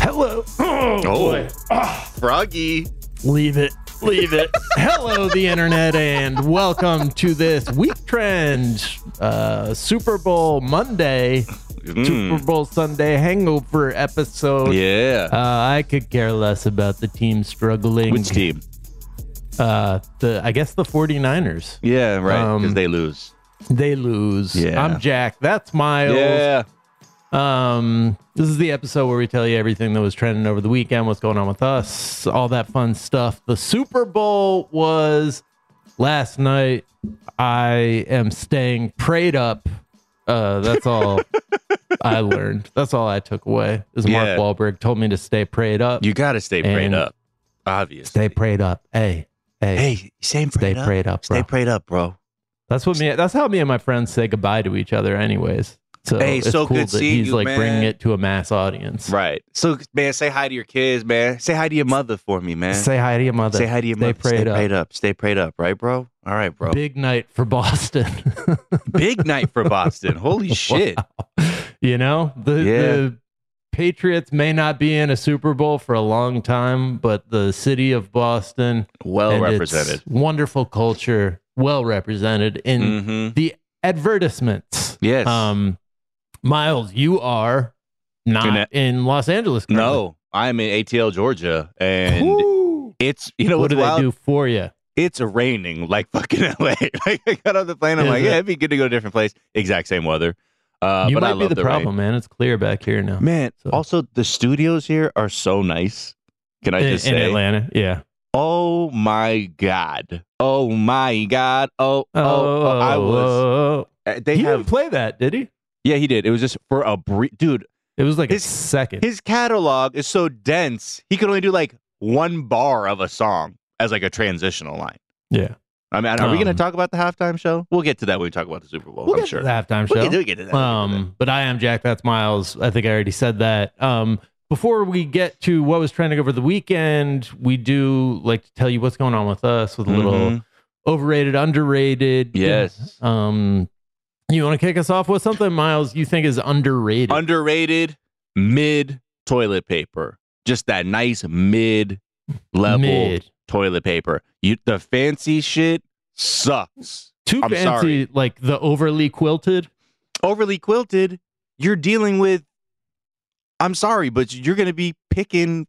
Hello. Oh boy. Oh, froggy. Leave it. Hello, the internet, and welcome to this Week Trend Super Bowl Monday, Super Bowl Sunday hangover episode. Yeah. I could care less about the team struggling. Which team? I guess the 49ers. Yeah, right, because they lose. Yeah. I'm Jack. That's Miles. Yeah. This is the episode where we tell you everything that was trending over the weekend, what's going on with us, all that fun stuff. The Super Bowl was last night. I am staying prayed up. That's all I learned. That's all I took away is Mark Wahlberg told me to stay prayed up. You got to stay prayed up. Obviously. Stay prayed up. Hey, stay prayed up, bro. That's how me and my friends say goodbye to each other anyways. So hey, it's so cool good that he's you, like man. Bringing it to a mass audience. Right. So, man, say hi to your kids, man. Say hi to your mother for me, man. Say hi to your mother. Stay prayed up. Right, bro? All right, bro. Big night for Boston. Holy shit. Wow. You know, the Patriots may not be in a Super Bowl for a long time, but the city of Boston. Well represented. Wonderful culture. Well represented in the advertisements. Yes. Miles, you are not in Los Angeles currently. No, I'm in ATL, Georgia, and it's, you know, what do they do for you? It's raining like fucking LA. Like, I got on the plane, I'm it'd be good to go to a different place. Exact same weather. You but might I love be the problem, rain. Man. It's clear back here now. Man, so. Also, the studios here are so nice. Can I just say? In Atlanta, yeah. Oh, my God. Oh, I was. They didn't play that, did he? Yeah, he did. It was just for a brief... Dude. It was like a second. His catalog is so dense, he could only do like one bar of a song as like a transitional line. Yeah. I mean, are we going to talk about the halftime show? We'll get to that when we talk about the Super Bowl, I'm sure. We'll get to that. But I am Jack. That's Miles. I think I already said that. Before we get to what was trending over the weekend, we do like to tell you what's going on with us with a little overrated, underrated. Yes. You want to kick us off with something, Miles, you think is underrated? Underrated mid-toilet paper. Just that nice mid-level toilet paper. The fancy shit sucks. Too fancy, sorry. Like the overly quilted? You're dealing with, I'm sorry, but you're going to be picking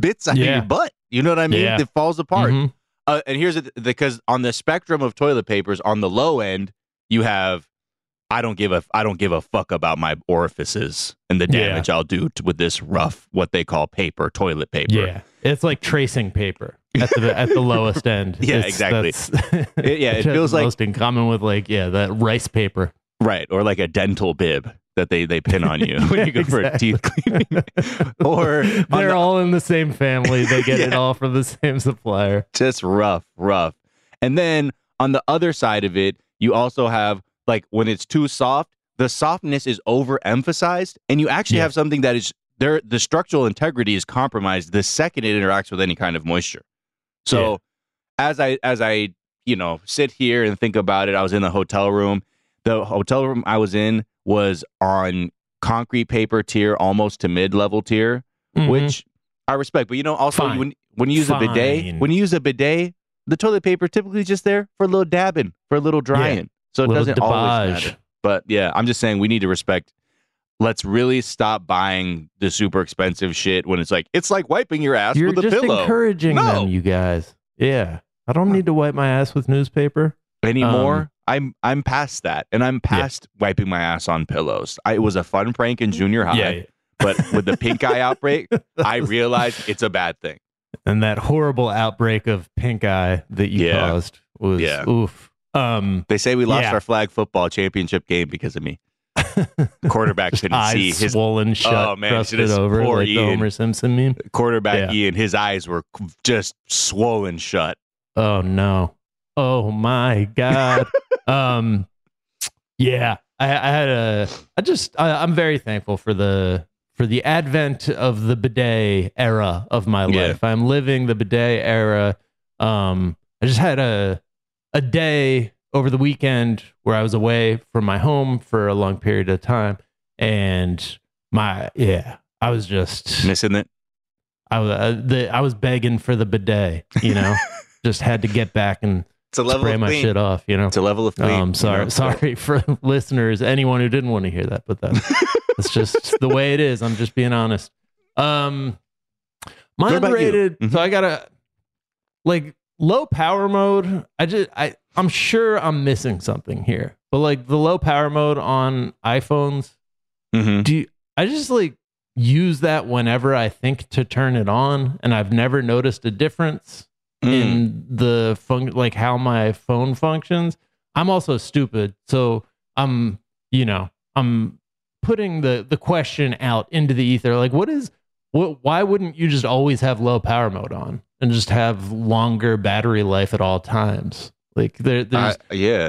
bits out of your butt. You know what I mean? Yeah. It falls apart. And here's it, because on the spectrum of toilet papers, on the low end, you have, I don't give a fuck about my orifices and the damage I'll do with this rough, what they call paper, toilet paper. Yeah, it's like tracing paper at the lowest end. Yeah, exactly. It feels like most in common with like that rice paper, right, or like a dental bib. that they pin on you when you go exactly. for a teeth cleaning. Or they're all in the same family. They get yeah. it all from the same supplier. Just rough. And then on the other side of it, you also have like when it's too soft, the softness is overemphasized and you actually yeah. have something that is there. The structural integrity is compromised the second it interacts with any kind of moisture. So yeah. as I, you know, sit here and think about it, I was in the hotel room. The hotel room I was in was on concrete paper tier, almost to mid-level tier, mm-hmm. which I respect. But, you know, also when you use a bidet, the toilet paper typically is just there for a little dabbing, for a little drying. Yeah. So it doesn't always matter. But yeah, I'm just saying we need to respect. Let's really stop buying the super expensive shit when it's like wiping your ass with a pillow. You're just encouraging them, you guys. Yeah. I don't need to wipe my ass with newspaper anymore. I'm past that, and I'm past yeah. wiping my ass on pillows. It was a fun prank in junior high, yeah. but with the pink eye outbreak, I realized it's a bad thing. And that horrible outbreak of pink eye that you yeah. caused was yeah. oof. They say we lost yeah. our flag football championship game because of me. Quarterback couldn't see. His eyes swollen shut, oh, man, crusted over like the Homer Simpson meme. Quarterback yeah. Ian, his eyes were just swollen shut. Oh no. Oh my God. Yeah, I'm very thankful for the advent of the bidet era of my yeah. life. I'm living the bidet era. I just had a day over the weekend where I was away from my home for a long period of time, and I was just missing it. I was begging for the bidet, you know. Just had to get back and spray my shit off, you know. It's a level of clean. Sorry for listeners, anyone who didn't want to hear that, but that's just the way it is. I'm just being honest. My underrated. Mm-hmm. So I gotta low power mode. I'm sure I'm missing something here, but the low power mode on iPhones. Mm-hmm. I just use that whenever I think to turn it on, and I've never noticed a difference. In the how my phone functions. I'm also stupid, so I'm putting the question out into the ether. Why wouldn't you just always have low power mode on and just have longer battery life at all times? There's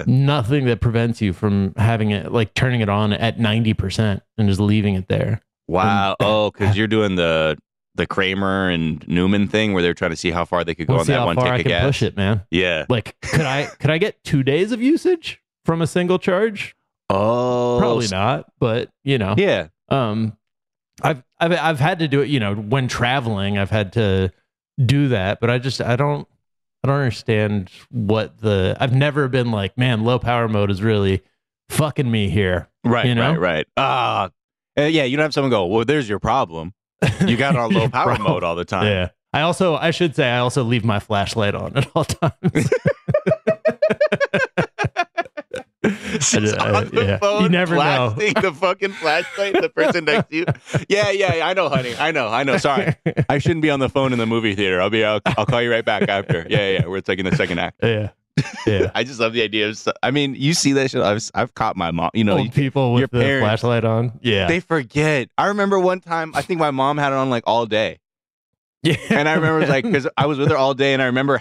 nothing that prevents you from having it turning it on at 90% and just leaving it there. Wow! Because you're doing the Kramer and Newman thing where they're trying to see how far they could go on that one take of gas. Push it, man. Yeah. Could I get 2 days of usage from a single charge? Oh, probably not. But yeah. I've had to do it. When traveling, I've had to do that. But I don't understand I've never been low power mode is really fucking me here. Right. Right. You don't have someone go, well, there's your problem. You got on low power mode all the time. Yeah. I also leave my flashlight on at all times. Phone, you never know. The fucking flashlight, the person next to you. Yeah. I know, honey. I know. Sorry. I shouldn't be on the phone in the movie theater. I'll call you right back after. Yeah. We're taking the second act. Yeah. I just love the idea of. I mean, you see that shit. I've caught my mom. Old people with the flashlight on. Yeah, they forget. I remember one time. I think my mom had it on all day. Yeah, and I remember because I was with her all day, and I remember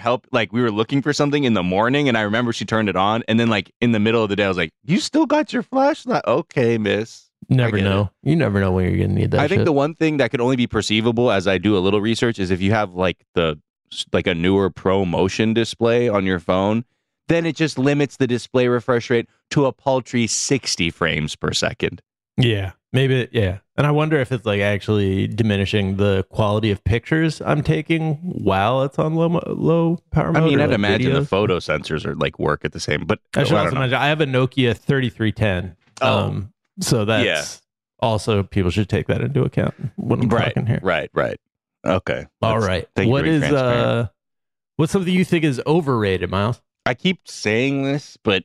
we were looking for something in the morning, and I remember she turned it on, and then in the middle of the day, I was like, "You still got your flashlight? Okay, miss." Never know. You never know when you're gonna need that. I think the one thing that could only be perceivable as I do a little research is if you have a newer Pro Motion display on your phone, then it just limits the display refresh rate to a paltry 60 frames per second. Yeah, maybe. Yeah. And I wonder if it's actually diminishing the quality of pictures I'm taking while it's on low power mode. I mean, I'd imagine videos. The photo sensors are work at the same, but I have a Nokia 3310. So that's also people should take that into account when I'm talking here. Right. Okay. All right. What's something you think is overrated, Miles? I keep saying this, but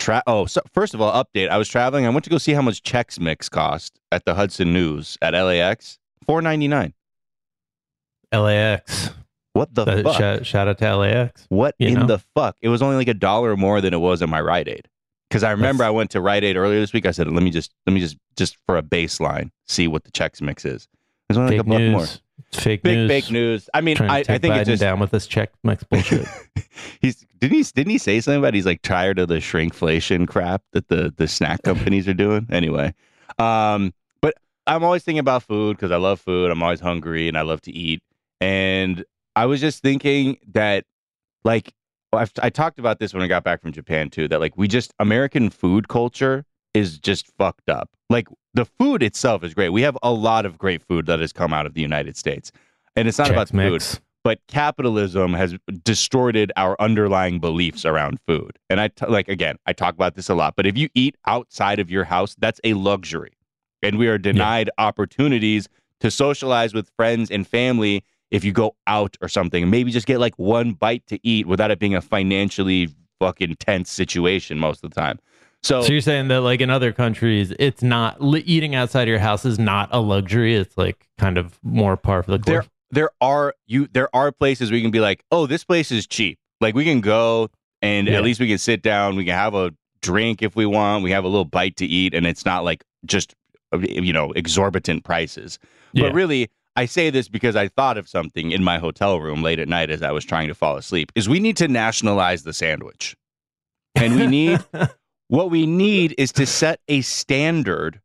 first of all, update. I was traveling. I went to go see how much Chex Mix cost at the Hudson News at LAX. $4.99. LAX. What the fuck? Shout out to LAX. What in the fuck? It was only $1 more than it was in my Rite Aid. Because I remember I went to Rite Aid earlier this week. I said, let me just for a baseline, see what the Chex Mix is. There's only like a buck more. Fake news. I mean, I think Biden it's just down with this Chex Mix bullshit. Didn't he say something about he's like tired of the shrinkflation crap that the snack companies are doing? Anyway, but I'm always thinking about food because I love food. I'm always hungry and I love to eat. And I was just thinking that like. I talked about this when I got back from Japan, too, that like American food culture is just fucked up. Like the food itself is great. We have a lot of great food that has come out of the United States. And it's not about food, but capitalism has distorted our underlying beliefs around food. And I talk about this a lot. But if you eat outside of your house, that's a luxury. And we are denied opportunities to socialize with friends and family. If you go out or something, maybe just get like one bite to eat without it being a financially fucking tense situation most of the time. So you're saying that like in other countries, it's not eating outside your house is not a luxury. It's like kind of more par for the course. There are places we can be like, oh, this place is cheap. Like we can go and at least we can sit down. We can have a drink if we want. We have a little bite to eat. And it's not like just, exorbitant prices. But really, I say this because I thought of something in my hotel room late at night as I was trying to fall asleep, is we need to nationalize the sandwich. And what we need is to set a standard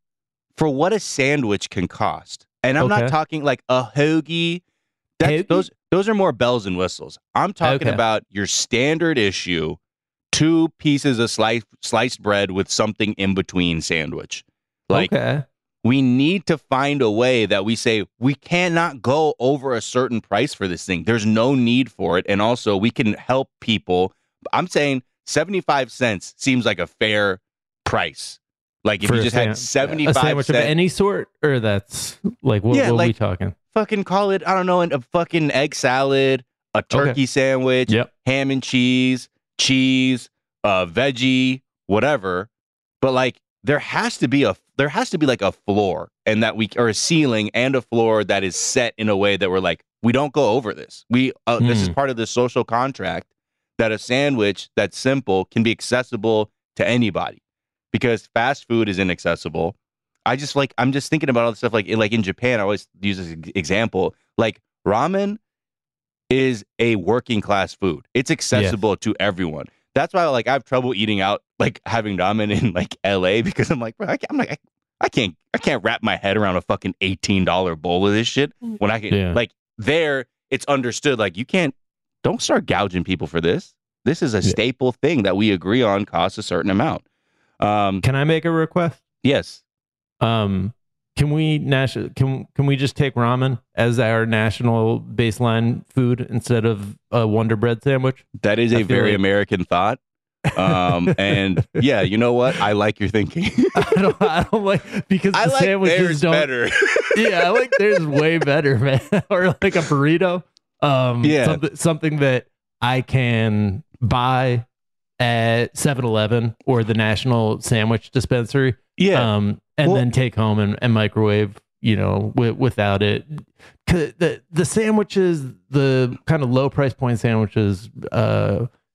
for what a sandwich can cost. And I'm not talking like a hoagie. Those are more bells and whistles. I'm talking about your standard issue, 2 pieces of sliced bread with something in between sandwich. Like, we need to find a way that we say we cannot go over a certain price for this thing. There's no need for it. And also we can help people. I'm saying 75 cents seems like a fair price. Like if you just had 75 cents. A sandwich of any sort? Or that's like, what are we talking? Fucking call it, I don't know, a fucking egg salad, a turkey sandwich, ham and cheese, veggie, whatever. But like, there has to be like a floor and that or a ceiling and a floor that is set in a way that we're like, we don't go over this. This is part of the social contract that a sandwich that's simple can be accessible to anybody because fast food is inaccessible. I'm just thinking about all the stuff like in Japan, I always use this example, like ramen is a working class food. It's accessible to everyone. That's why, like, I have trouble eating out, like, having ramen in, like, L.A. because I'm like, bro, I can't wrap my head around a fucking $18 bowl of this shit when I can, like, there, it's understood, like, don't start gouging people for this. This is a staple thing that we agree on costs a certain amount. Can I make a request? Yes. Can we just take ramen as our national baseline food instead of a Wonder Bread sandwich? That is a very American thought. And yeah, you know what? I like your thinking. I don't like because I the like sandwiches theirs don't. Better. Yeah, I like theirs way better, man. Or like a burrito. Something that I can buy at 7-Eleven or the National Sandwich Dispensary. Yeah. Then take home and microwave, without it. The sandwiches, the kind of low price point sandwiches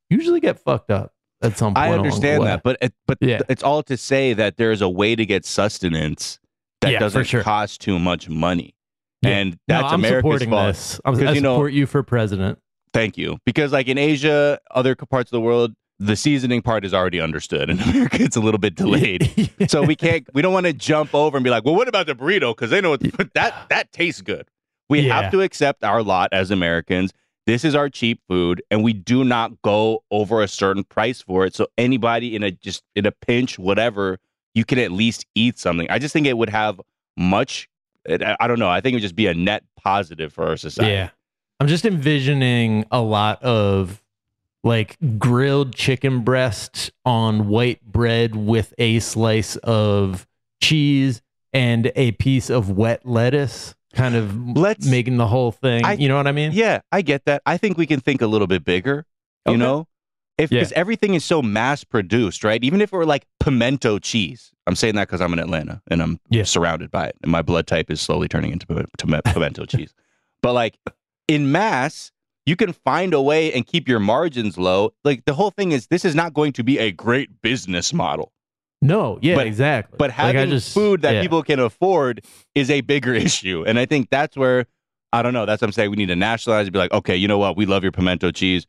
usually get fucked up at some point. I understand that. But it's all to say that there is a way to get sustenance that doesn't cost too much money. Yeah. And that's America's fault. I support you for president. Thank you. Because like in Asia, other parts of the world, the seasoning part is already understood. In America, it's a little bit delayed. So we don't want to jump over and be like, well, what about the burrito? Because they know that tastes good. We have to accept our lot as Americans. This is our cheap food, and we do not go over a certain price for it. So anybody in a pinch, whatever, you can at least eat something. I just think it would have much. I don't know. I think it would just be a net positive for our society. Yeah, I'm just envisioning a lot of like grilled chicken breast on white bread with a slice of cheese and a piece of wet lettuce, kind of making the whole thing. You know what I mean? Yeah, I get that. I think we can think a little bit bigger, because everything is so mass produced, right? Even if it were like pimento cheese. I'm saying that because I'm in Atlanta and I'm surrounded by it. And my blood type is slowly turning into pimento cheese. But like in mass, You can find a way and keep your margins low. Like, the whole thing is, this is not going to be a great business model. No, yeah, but, exactly. But having food that people can afford is a bigger issue. And I think that's where, I don't know, that's what I'm saying. We need to nationalize and be like, okay, you know what? We love your pimento cheese.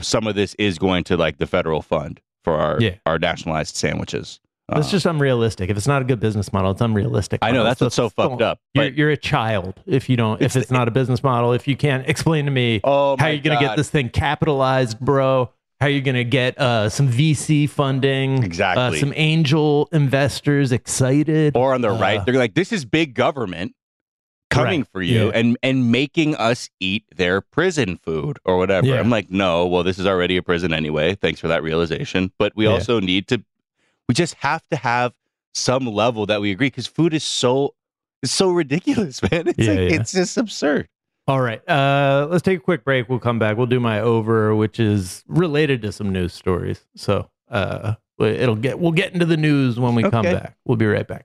Some of this is going to, like, the federal fund for our nationalized sandwiches. That's just unrealistic. If it's not a good business model, it's unrealistic. I know, that's what's so fucked up. You're a child if you don't. If it's not a business model, if you can't explain to me how you're going to get this thing capitalized, bro. How you're going to get some VC funding, some angel investors excited, or on the right, they're like, this is big government coming for you and making us eat their prison food or whatever. Yeah. I'm like, no, well, this is already a prison anyway. Thanks for that realization. But we also need to. We just have to have some level that we agree, because food is so ridiculous, man. It's it's just absurd. All right. Let's take a quick break. We'll come back. We'll do my over, which is related to some news stories. So we'll get into the news when we come back. We'll be right back.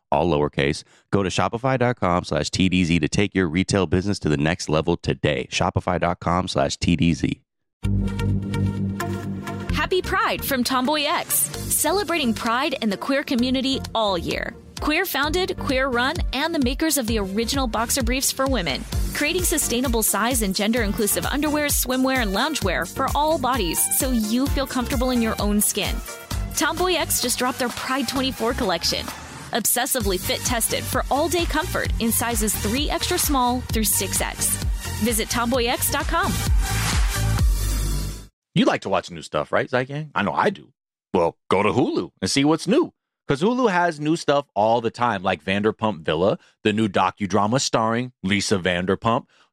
all lowercase. Go to shopify.com/TDZ to take your retail business to the next level today. Shopify.com/TDZ. Happy Pride from Tomboy X, celebrating pride and the queer community all year. Queer founded, queer run, and the makers of the original boxer briefs for women, creating sustainable size and gender inclusive underwear, swimwear, and loungewear for all bodies so you feel comfortable in your own skin. Tomboy X just dropped their Pride 24 collection, obsessively fit tested for all day comfort in sizes 3 extra small through 6X. Visit tomboyx.com. You like to watch new stuff, right, Zygang? I know I do. Well, go to Hulu and see what's new, because Hulu has new stuff all the time, like Vanderpump Villa, the new docudrama starring Lisa Vanderpump.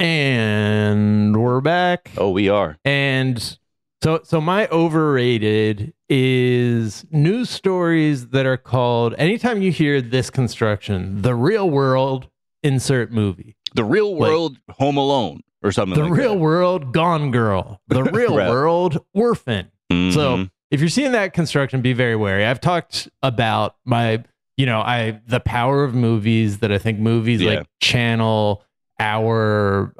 And we're back. Oh, we are. And so my overrated is news stories that are called, anytime you hear this construction, the real world, insert movie. The real world, like, Home Alone. Or something like that. The real world, Gone Girl. The real world, Orphan. Mm-hmm. So if you're seeing that construction, be very wary. I've talked about the power of movies, that I think movies like channel our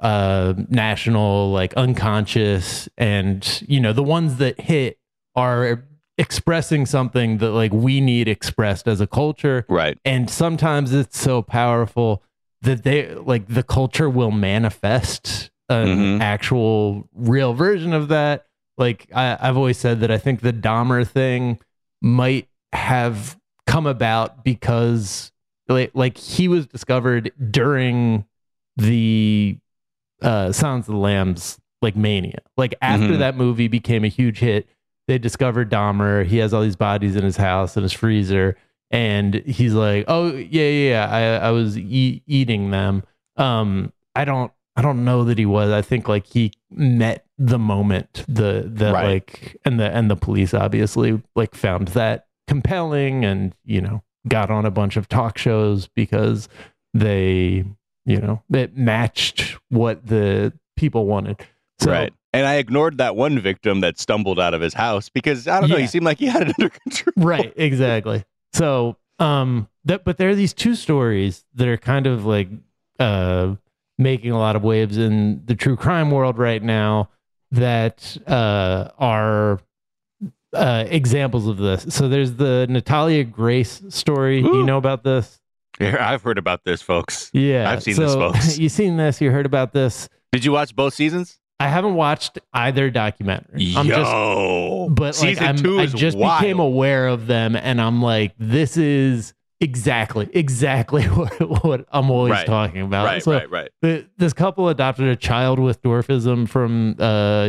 national, like, unconscious, and, the ones that hit are expressing something that, like, we need expressed as a culture. Right. And sometimes it's so powerful that the culture will manifest an actual real version of that. Like I've always said that I think the Dahmer thing might have come about because like he was discovered during the Silence of the Lambs like mania. Like after that movie became a huge hit, they discovered Dahmer. He has all these bodies in his house and his freezer. And he's like, oh yeah, I was eating them. I don't know that he was. I think like he met the moment, the right. Like, and the police obviously like found that compelling, and you know, got on a bunch of talk shows because they, you know, it matched what the people wanted. So, right. And I ignored that one victim that stumbled out of his house because I don't know, he seemed like he had it under control. Right. Exactly. So, but there are these two stories that are kind of like, making a lot of waves in the true crime world right now that, are, examples of this. So there's the Natalia Grace story. Ooh. Do you know about this? Yeah, I've heard about this, folks. Yeah. I've seen this, folks. You've seen this, you heard about this. Did you watch both seasons? I haven't watched either documentary. But like, I just became aware of them, and I'm like, this is exactly what I'm always talking about. Right, so right. This couple adopted a child with dwarfism from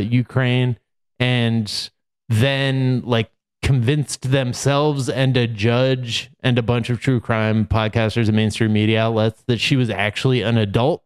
Ukraine, and then like convinced themselves and a judge and a bunch of true crime podcasters and mainstream media outlets that she was actually an adult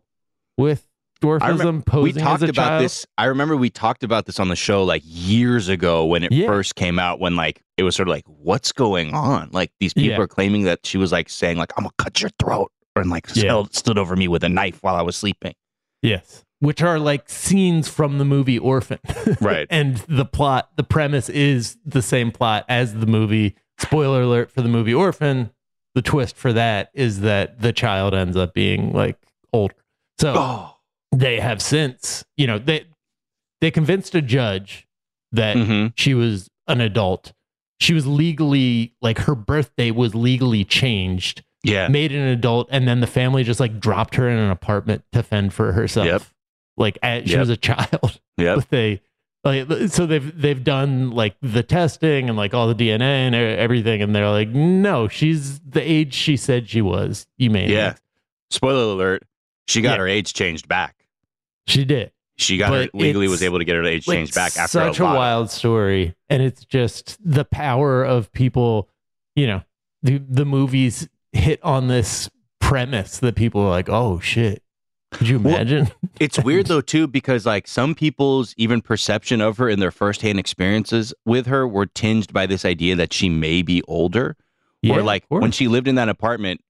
with dwarfism, posing we talked as a about child. This. I remember we talked about this on the show like years ago when it first came out, when like it was sort of like, what's going on? Like these people are claiming that she was like saying like, I'm gonna cut your throat, and like stood over me with a knife while I was sleeping. Yes. Which are like scenes from the movie Orphan. Right. And the premise is the same plot as the movie. Spoiler alert for the movie Orphan. The twist for that is that the child ends up being like older. So they have since, you know, they convinced a judge that she was an adult. She was legally, like her birthday was legally changed. Yeah. Made an adult. And then the family just like dropped her in an apartment to fend for herself. Yep. Like she was a child, but they so they've done like the testing and like all the DNA and everything, and they're like, no, she's the age she said she was. You may Spoiler alert: she got her age changed back. She did. She got her legally was able to get her age changed back after such a wild story, and it's just the power of people. You know, the movies hit on this premise that people are like, oh shit. Could you imagine? Well, it's weird though too, because like some people's even perception of her and their firsthand experiences with her were tinged by this idea that she may be older, or like when she lived in that apartment,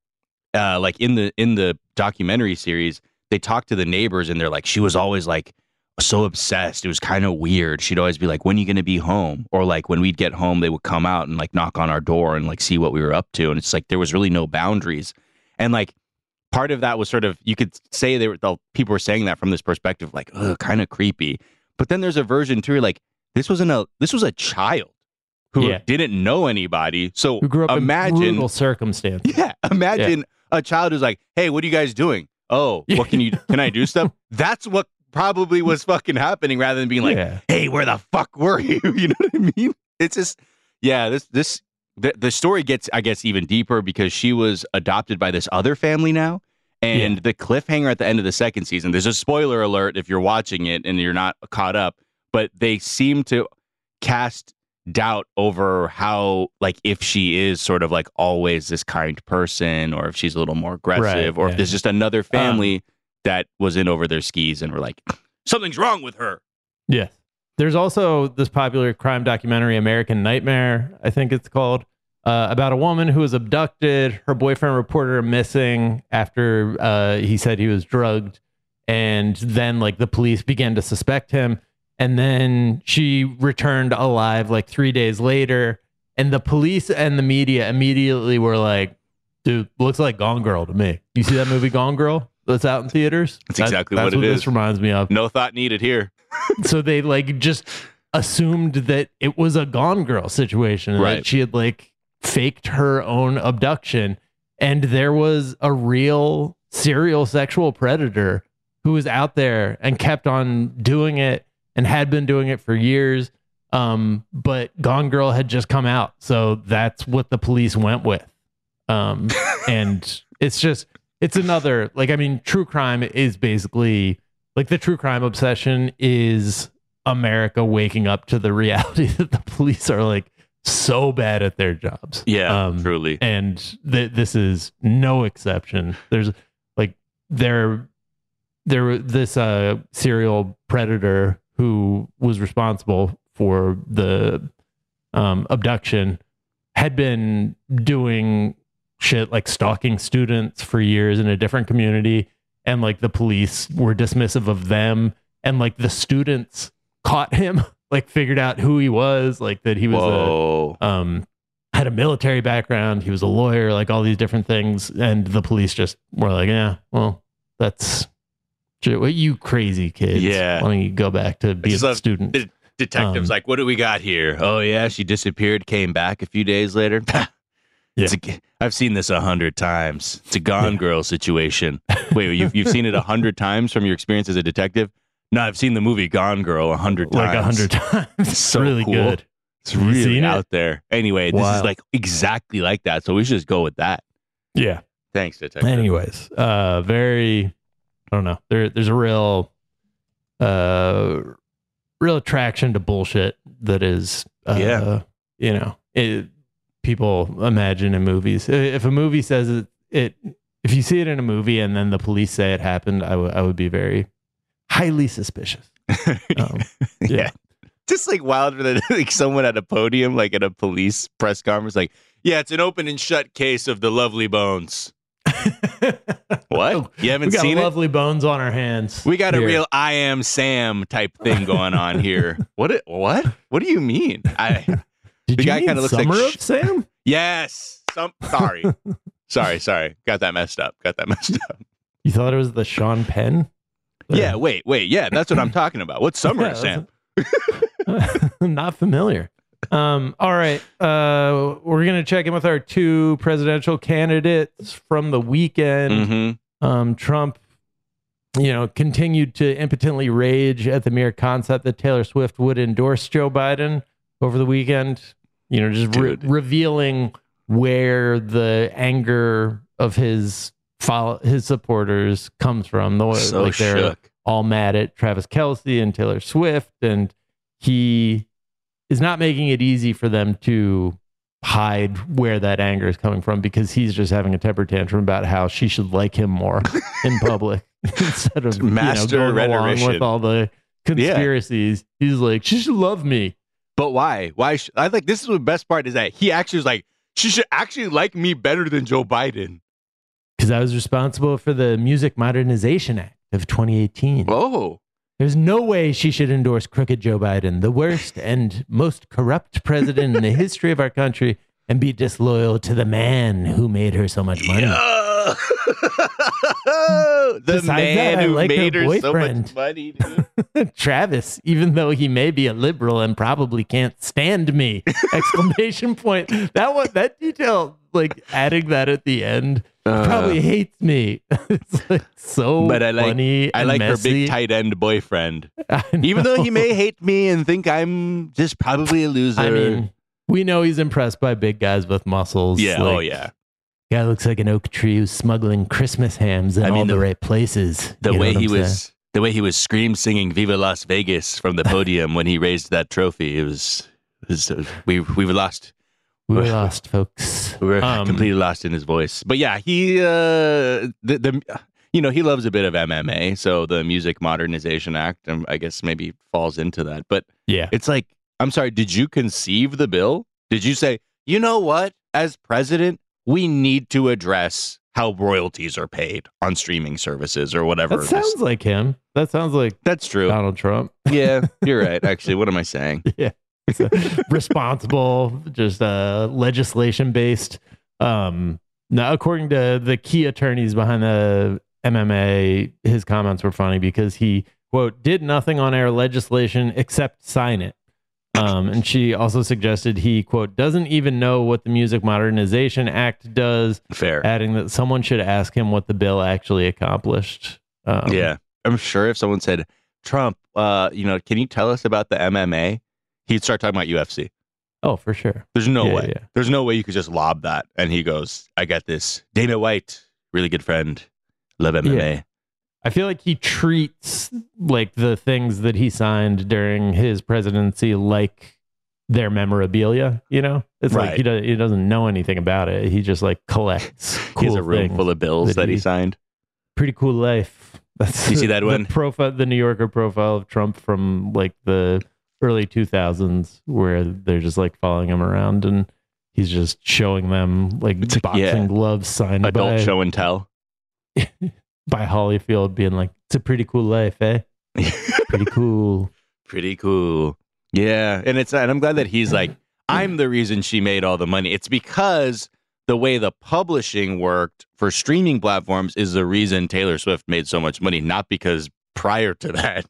like in the documentary series, they talked to the neighbors and they're like, she was always like so obsessed. It was kind of weird. She'd always be like, when are you going to be home? Or like when we'd get home, they would come out and like knock on our door and like see what we were up to. And it's like, there was really no boundaries. And like, part of that was sort of, you could say people were saying that from this perspective, like, oh, kind of creepy. But then there's a version too, like this was a child who didn't know anybody, so who grew up in brutal circumstances. Yeah, imagine a child who's like, hey, what are you guys doing? Oh, what can I do stuff? That's what probably was fucking happening, rather than being like, hey, where the fuck were you? You know what I mean? It's just this. The story gets, I guess, even deeper because she was adopted by this other family now. And the cliffhanger at the end of the second season, there's a spoiler alert if you're watching it and you're not caught up, but they seem to cast doubt over how, like, if she is sort of like always this kind person, or if she's a little more aggressive, or if there's just another family that was in over their skis and were like, something's wrong with her. Yeah. There's also this popular crime documentary, American Nightmare, I think it's called, about a woman who was abducted. Her boyfriend reported her missing after he said he was drugged. And then like the police began to suspect him. And then she returned alive like 3 days later. And the police and the media immediately were like, dude, looks like Gone Girl to me. You see that movie Gone Girl that's out in theaters? That's exactly what it is. This reminds me of. No thought needed here. So they like just assumed that it was a Gone Girl situation, and that she had like faked her own abduction, and there was a real serial sexual predator who was out there and kept on doing it and had been doing it for years. But Gone Girl had just come out. So that's what the police went with. And it's just, it's another, like, I mean, true crime is basically like the true crime obsession is America waking up to the reality that the police are like so bad at their jobs. Yeah, truly. And this is no exception. There's like, there this serial predator who was responsible for the abduction had been doing shit like stalking students for years in a different community, and like the police were dismissive of them, and like the students caught him, like figured out who he was, like that he was had a military background, he was a lawyer, like all these different things, and the police just were like, yeah, well, that's you crazy kids. Yeah, why don't you go back to being a student? Detectives like, what do we got here? Oh yeah, she disappeared, came back a few days later. I've seen this 100 times. It's a Gone Girl situation. Wait, you've seen it 100 times from your experience as a detective? No, I've seen the movie Gone Girl 100 times. Like 100 times. It's so really cool. Good. It's really out there. Anyway, this is like exactly like that. So we should just go with that. Yeah. Thanks, detective. Anyways, I don't know. There's a real attraction to bullshit that is, people imagine in movies. If a movie says it, if you see it in a movie and then the police say it happened, I would be very highly suspicious. Yeah. Just like wilder than like someone at a podium, like at a police press conference, like, yeah, it's an open and shut case of the Lovely Bones. What? You haven't seen it? We got Lovely Bones on our hands. We got a real I Am Sam type thing going on here. What? What do you mean? Did the guy kind of looks Summer like of Sam? Yes. Sorry. Got that messed up. You thought it was the Sean Penn? Yeah. Wait. Yeah, that's what I'm talking about. What's Summer of Sam? Not familiar. All right. We're gonna check in with our two presidential candidates from the weekend. Mm-hmm. Trump, continued to impotently rage at the mere concept that Taylor Swift would endorse Joe Biden over the weekend, just revealing where the anger of his supporters comes from. They're all mad at Travis Kelce and Taylor Swift, and he is not making it easy for them to hide where that anger is coming from, because he's just having a temper tantrum about how she should like him more in public instead of going along with all the conspiracies. Yeah. He's like, she should love me. But why? I think this is the best part, is that he actually was like, she should actually like me better than Joe Biden. Because I was responsible for the Music Modernization Act of 2018. Oh. There's no way she should endorse crooked Joe Biden, the worst and most corrupt president in the history of our country, and be disloyal to the man who made her so much money. Yeah. The man who made her so much money, dude. Travis, even though he may be a liberal and probably can't stand me. ! That detail, like adding that at the end, probably hates me. It's like so funny. I like her big tight end boyfriend. Even though he may hate me and think I'm just probably a loser. I mean, we know he's impressed by big guys with muscles. Yeah. Like, oh yeah. Guy looks like an oak tree who's smuggling Christmas hams in the right places. The way he was scream singing "Viva Las Vegas" from the podium when he raised that trophy, we were lost, folks. We were completely lost in his voice. But yeah, he he loves a bit of MMA, so the Music Modernization Act, I guess, maybe falls into that. But yeah, it's like, I'm sorry, did you conceive the bill? Did you say, you know what, as president, we need to address how royalties are paid on streaming services or whatever. That sounds like him. That sounds like that's true. Donald Trump. Yeah, you're right. Actually, what am I saying? Yeah, it's responsible, just legislation based. Now, according to the key attorneys behind the MMA, his comments were funny because he, quote, did nothing on our legislation except sign it. And she also suggested he, quote, doesn't even know what the Music Modernization Act does. Fair. Adding that someone should ask him what the bill actually accomplished. I'm sure if someone said, Trump, can you tell us about the MMA? He'd start talking about UFC. Oh, for sure. There's no way. Yeah. There's no way you could just lob that. And he goes, I got this. Dana White, really good friend. Love MMA. Yeah. I feel like he treats like the things that he signed during his presidency like their memorabilia, you know? It's right. Like he doesn't know anything about it. He just like collects cool things. He has a room full of bills that he signed. Pretty cool life. That's, you see that one? The New Yorker profile of Trump from like the early 2000s where they're just like following him around and he's just showing them like it's boxing gloves signed adult show and tell. By Hollyfield being like, it's a pretty cool life, eh? Pretty cool. Pretty cool. Yeah. And I'm glad that he's like, I'm the reason she made all the money. It's because the way the publishing worked for streaming platforms is the reason Taylor Swift made so much money, not because prior to that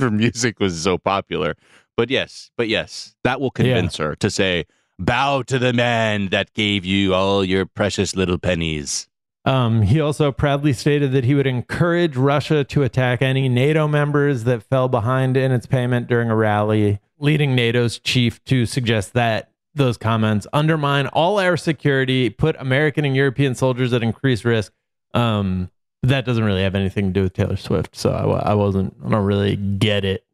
her music was so popular. But yes, that will convince her to say, bow to the man that gave you all your precious little pennies. He also proudly stated that he would encourage Russia to attack any NATO members that fell behind in its payment during a rally, leading NATO's chief to suggest that those comments undermine all our security, put American and European soldiers at increased risk. That doesn't really have anything to do with Taylor Swift, so I don't really get it,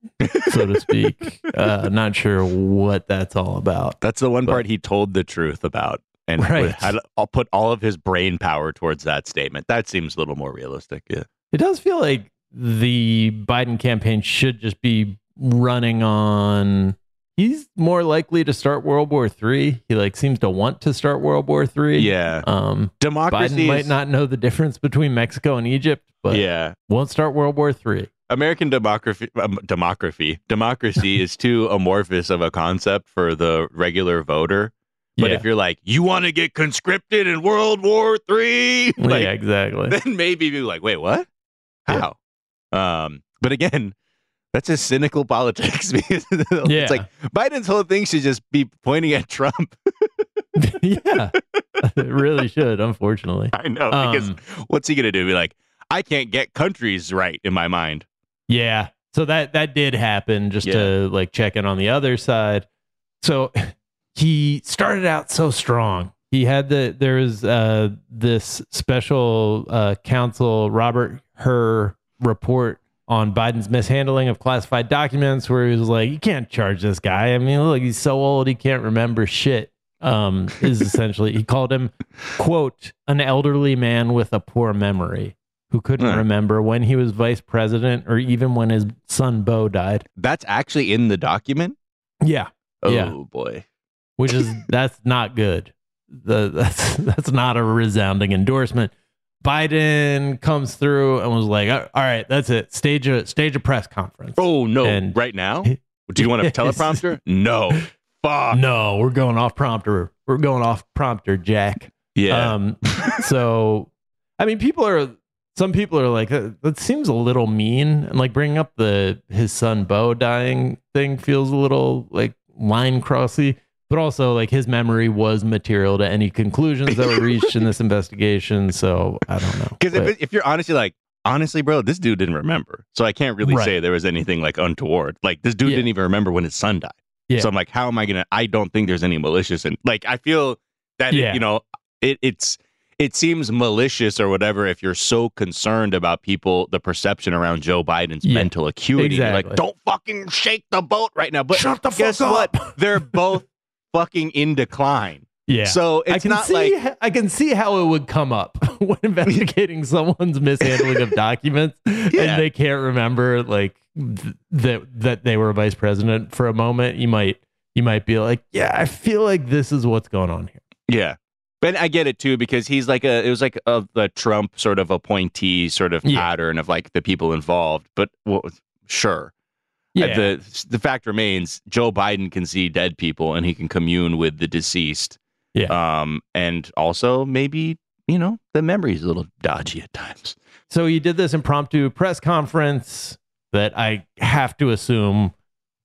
so to speak. Not sure what that's all about. That's the one part he told the truth about. And right. I'll put all of his brain power towards that statement. That seems a little more realistic. Yeah, it does feel like the Biden campaign should just be running on. He's more likely to start World War III. He seems to want to start World War III. Yeah. Democracy might not know the difference between Mexico and Egypt, but won't start World War III. American democracy is too amorphous of a concept for the regular voter. But if you're like, you want to get conscripted in World War III, exactly. Then maybe you're like, wait, what? How? Yeah. But again, that's just cynical politics. It's like Biden's whole thing should just be pointing at Trump. Yeah, it really should. Unfortunately, I know. Because what's he going to do? Be like, I can't get countries right in my mind. Yeah. So that did happen just to check in on the other side. So. He started out so strong. He had there was this special counsel Robert Herr report on Biden's mishandling of classified documents where he was like, you can't charge this guy. I mean, look, he's so old, he can't remember shit. Is essentially, he called him, quote, an elderly man with a poor memory who couldn't remember when he was vice president or even when his son, Beau, died. That's actually in the document? Yeah. Oh, boy. Which is, that's not good. That's not a resounding endorsement. Biden comes through and was like, all right, that's it. Stage a press conference. Oh, no. And right now? Do you want a teleprompter? No. Fuck. No, we're going off prompter. We're going off prompter, Jack. Yeah. So, I mean, some people are like, that seems a little mean. And like bringing up his son, Beau, dying thing feels a little like line crossy. But also, like, his memory was material to any conclusions that were reached in this investigation. So I don't know. Because if you're honestly, bro, this dude didn't remember. So I can't really say there was anything like untoward. Like, this dude didn't even remember when his son died. Yeah. So I'm like, how am I gonna? I don't think there's any malicious, and like, I feel that it seems malicious or whatever if you're so concerned about the perception around Joe Biden's mental acuity. Exactly. You're like, don't fucking shake the boat right now. But shut the fuck up. Guess what? They're both. Fucking in decline. Yeah. So I can see how it would come up when investigating someone's mishandling of documents and they can't remember like that they were vice president for a moment. You might be like, yeah, I feel like this is what's going on here. Yeah. But I get it too, because he's like the Trump sort of appointee sort of pattern of like the people involved, but sure. Yeah. The fact remains, Joe Biden can see dead people and he can commune with the deceased. Yeah. And also maybe, the memory's a little dodgy at times. So he did this impromptu press conference that I have to assume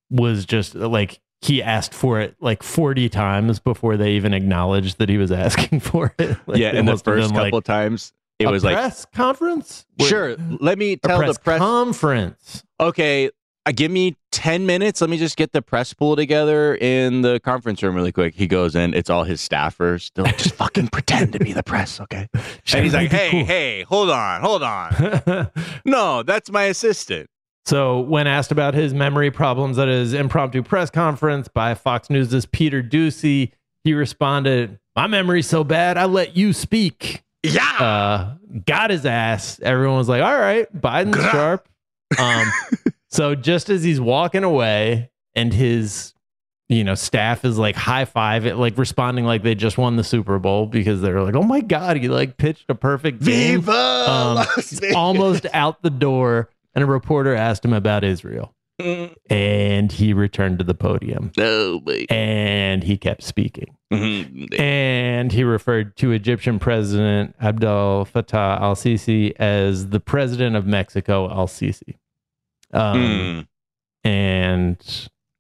was just like he asked for it like 40 times before they even acknowledged that he was asking for it. Like, and the first couple times. It was like a press conference? Sure. Let me tell the press conference. Okay. Give me 10 minutes. Let me just get the press pool together in the conference room really quick. He goes in. It's all his staffers. They're like, just fucking pretend to be the press, okay? And he's like, hey, hold on. No, that's my assistant. So when asked about his memory problems at his impromptu press conference by Fox News' Peter Doocy, he responded, my memory's so bad, I let you speak. Yeah. Got his ass. Everyone was like, all right, Biden's sharp. So just as he's walking away and his, staff is like high five it, like responding like they just won the Super Bowl because they're like, oh my God, he like pitched a perfect game. He's almost out the door. And a reporter asked him about Israel and he returned to the podium and he kept speaking and he referred to Egyptian President Abdel Fattah al-Sisi as the president of Mexico, al-Sisi. And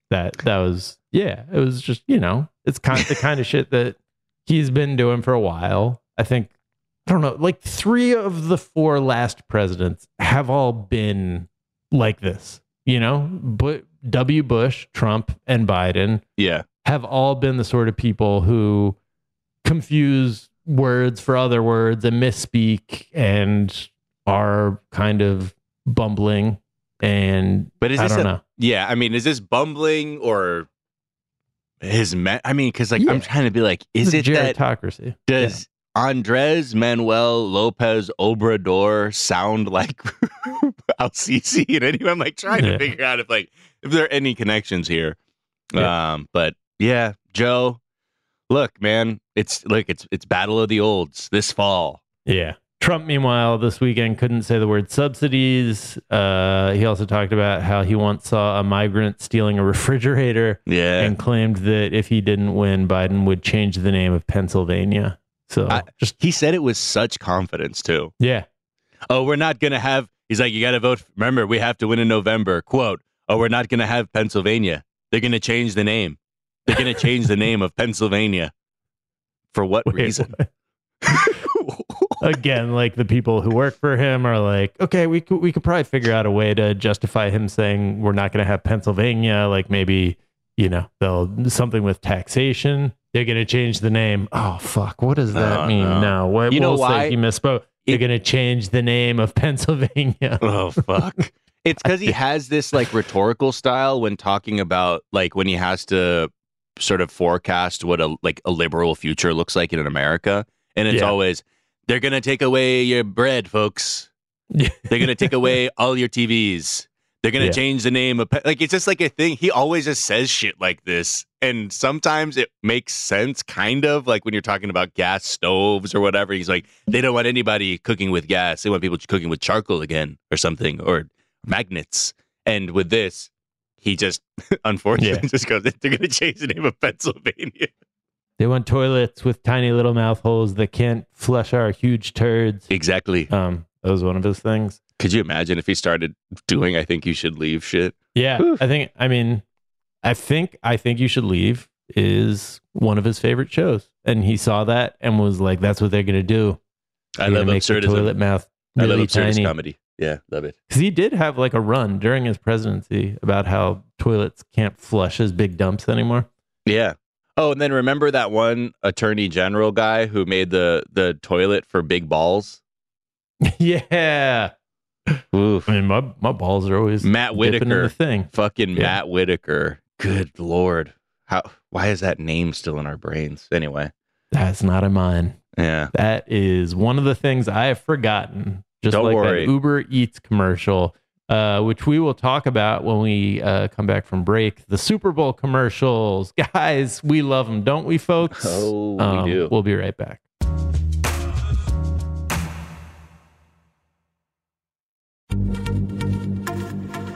that was, it was just, it's kind of the kind of shit that he's been doing for a while. I don't know, like 3 of the 4 last presidents have all been like this, but W. Bush, Trump and Biden have all been the sort of people who confuse words for other words and misspeak and are kind of bumbling. Is this bumbling or his I'm trying to be like, is it gerontocracy? Andres Manuel Lopez Obrador sound like al-Sisi? And anyway, I'm like trying to figure out if there are any connections here. Joe, look, man, it's battle of the olds this fall. Trump, meanwhile, this weekend couldn't say the word subsidies. He also talked about how he once saw a migrant stealing a refrigerator and claimed that if he didn't win, Biden would change the name of Pennsylvania. So he said it with such confidence, too. Yeah. Oh, we're not going to have. He's like, you got to vote. Remember, we have to win in November. Quote. Oh, we're not going to have Pennsylvania. They're going to change the name. They're going to change the name of Pennsylvania. For what reason? What? Again, like the people who work for him are like, okay, we could probably figure out a way to justify him saying we're not going to have Pennsylvania. Like maybe, they'll something with taxation. They're going to change the name. Oh, fuck. What does that mean? No. What, you know why? He misspoke. They're going to change the name of Pennsylvania. Oh, fuck. It's because he has this like rhetorical style when talking about like when he has to sort of forecast what a liberal future looks like in America. And it's always, they're going to take away your bread, folks. They're going to take away all your TVs. They're going to change the name of... Like, it's just like a thing. He always just says shit like this. And sometimes it makes sense, kind of. Like, when you're talking about gas stoves or whatever, he's like, they don't want anybody cooking with gas. They want people cooking with charcoal again or something, or magnets. And with this, he just, unfortunately, just goes, they're going to change the name of Pennsylvania. They want toilets with tiny little mouth holes that can't flush our huge turds. Exactly. That was one of his things. Could you imagine if he started doing I think you should leave shit? Yeah, oof. I think you should leave is one of his favorite shows. And he saw that and was like, that's what they're going to do. I love absurdism. Toilet mouth really I love absurdist tiny. Comedy. Yeah, love it. Because he did have like a run during his presidency about how toilets can't flush as big dumps anymore. Yeah. Oh, and then remember that one attorney general guy who made the toilet for big balls? Yeah. Oof. I mean, my balls are always Matt Whitaker the thing. Fucking yeah. Matt Whitaker. Good Lord. Why is that name still in our brains? Anyway, that's not in mine. Yeah. That is one of the things I have forgotten. Just don't like worry. That Uber Eats commercial, which we will talk about when we come back from break. The Super Bowl commercials. Guys, we love them. Don't we, folks? Oh, we do. We'll be right back.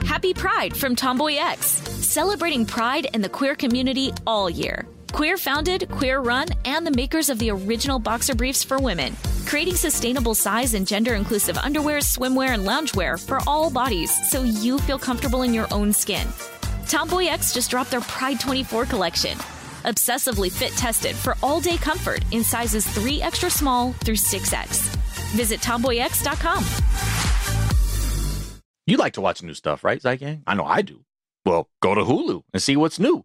Happy Pride from Tomboy X, celebrating pride and the queer community all year. Queer founded, queer run, and the makers of the original boxer briefs for women, creating sustainable size and gender inclusive underwear, swimwear, and loungewear for all bodies so you feel comfortable in your own skin. Tomboy X just dropped their Pride 24 collection, obsessively fit tested for all day comfort in sizes 3 extra small through 6X. Visit TomboyX.com. You like to watch new stuff, right, Zygang? I know I do. Well, go to Hulu and see what's new.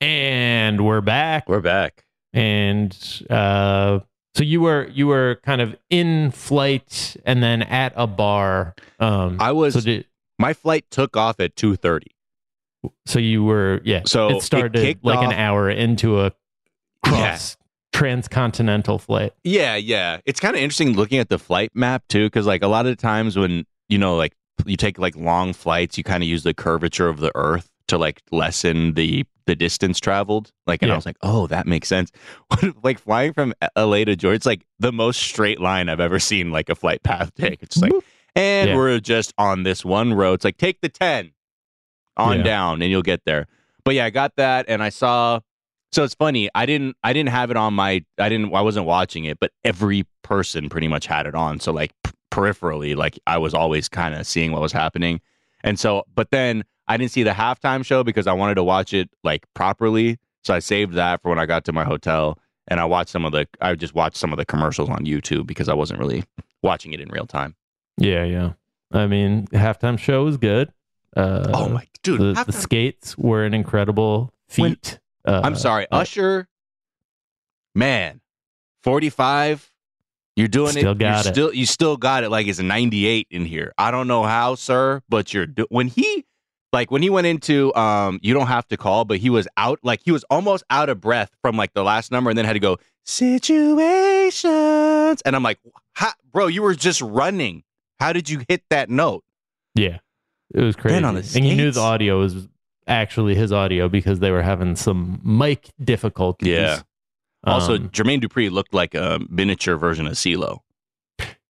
And we're back. And so you were kind of in flight and then at a bar. I was. So my flight took off at 2:30. So you were, yeah. So it started it kicked off an hour into a cross transcontinental flight. Yeah. It's kind of interesting looking at the flight map too, because like a lot of times when you take like long flights, you kind of use the curvature of the Earth to like lessen the distance traveled, I was like, oh, that makes sense. Like flying from LA to Georgia, it's like the most straight line I've ever seen like a flight path take. It's like, We're just on this one road. It's like, take the 10 on down and you'll get there. But yeah, I got that. And I saw, so it's funny. I didn't have it on my, I wasn't watching it, but every person pretty much had it on. So like peripherally, like I was always kind of seeing what was happening. And so, but then I didn't see the halftime show because I wanted to watch it like properly. So I saved that for when I got to my hotel, and I just watched some of the commercials on YouTube because I wasn't really watching it in real time. Yeah. I mean, the halftime show was good. Oh my dude. The skates were an incredible feat. I'm sorry, Usher, man, 45. You're doing you still got it. Like it's a 98 in here. I don't know how, sir, but when he went into You Don't Have to Call, but he was out, like he was almost out of breath from like the last number and then had to go situations. And I'm like, bro, you were just running. How did you hit that note? Yeah, it was crazy. And you knew the audio was actually his audio because they were having some mic difficulties. Yeah. Also, Jermaine Dupri looked like a miniature version of CeeLo.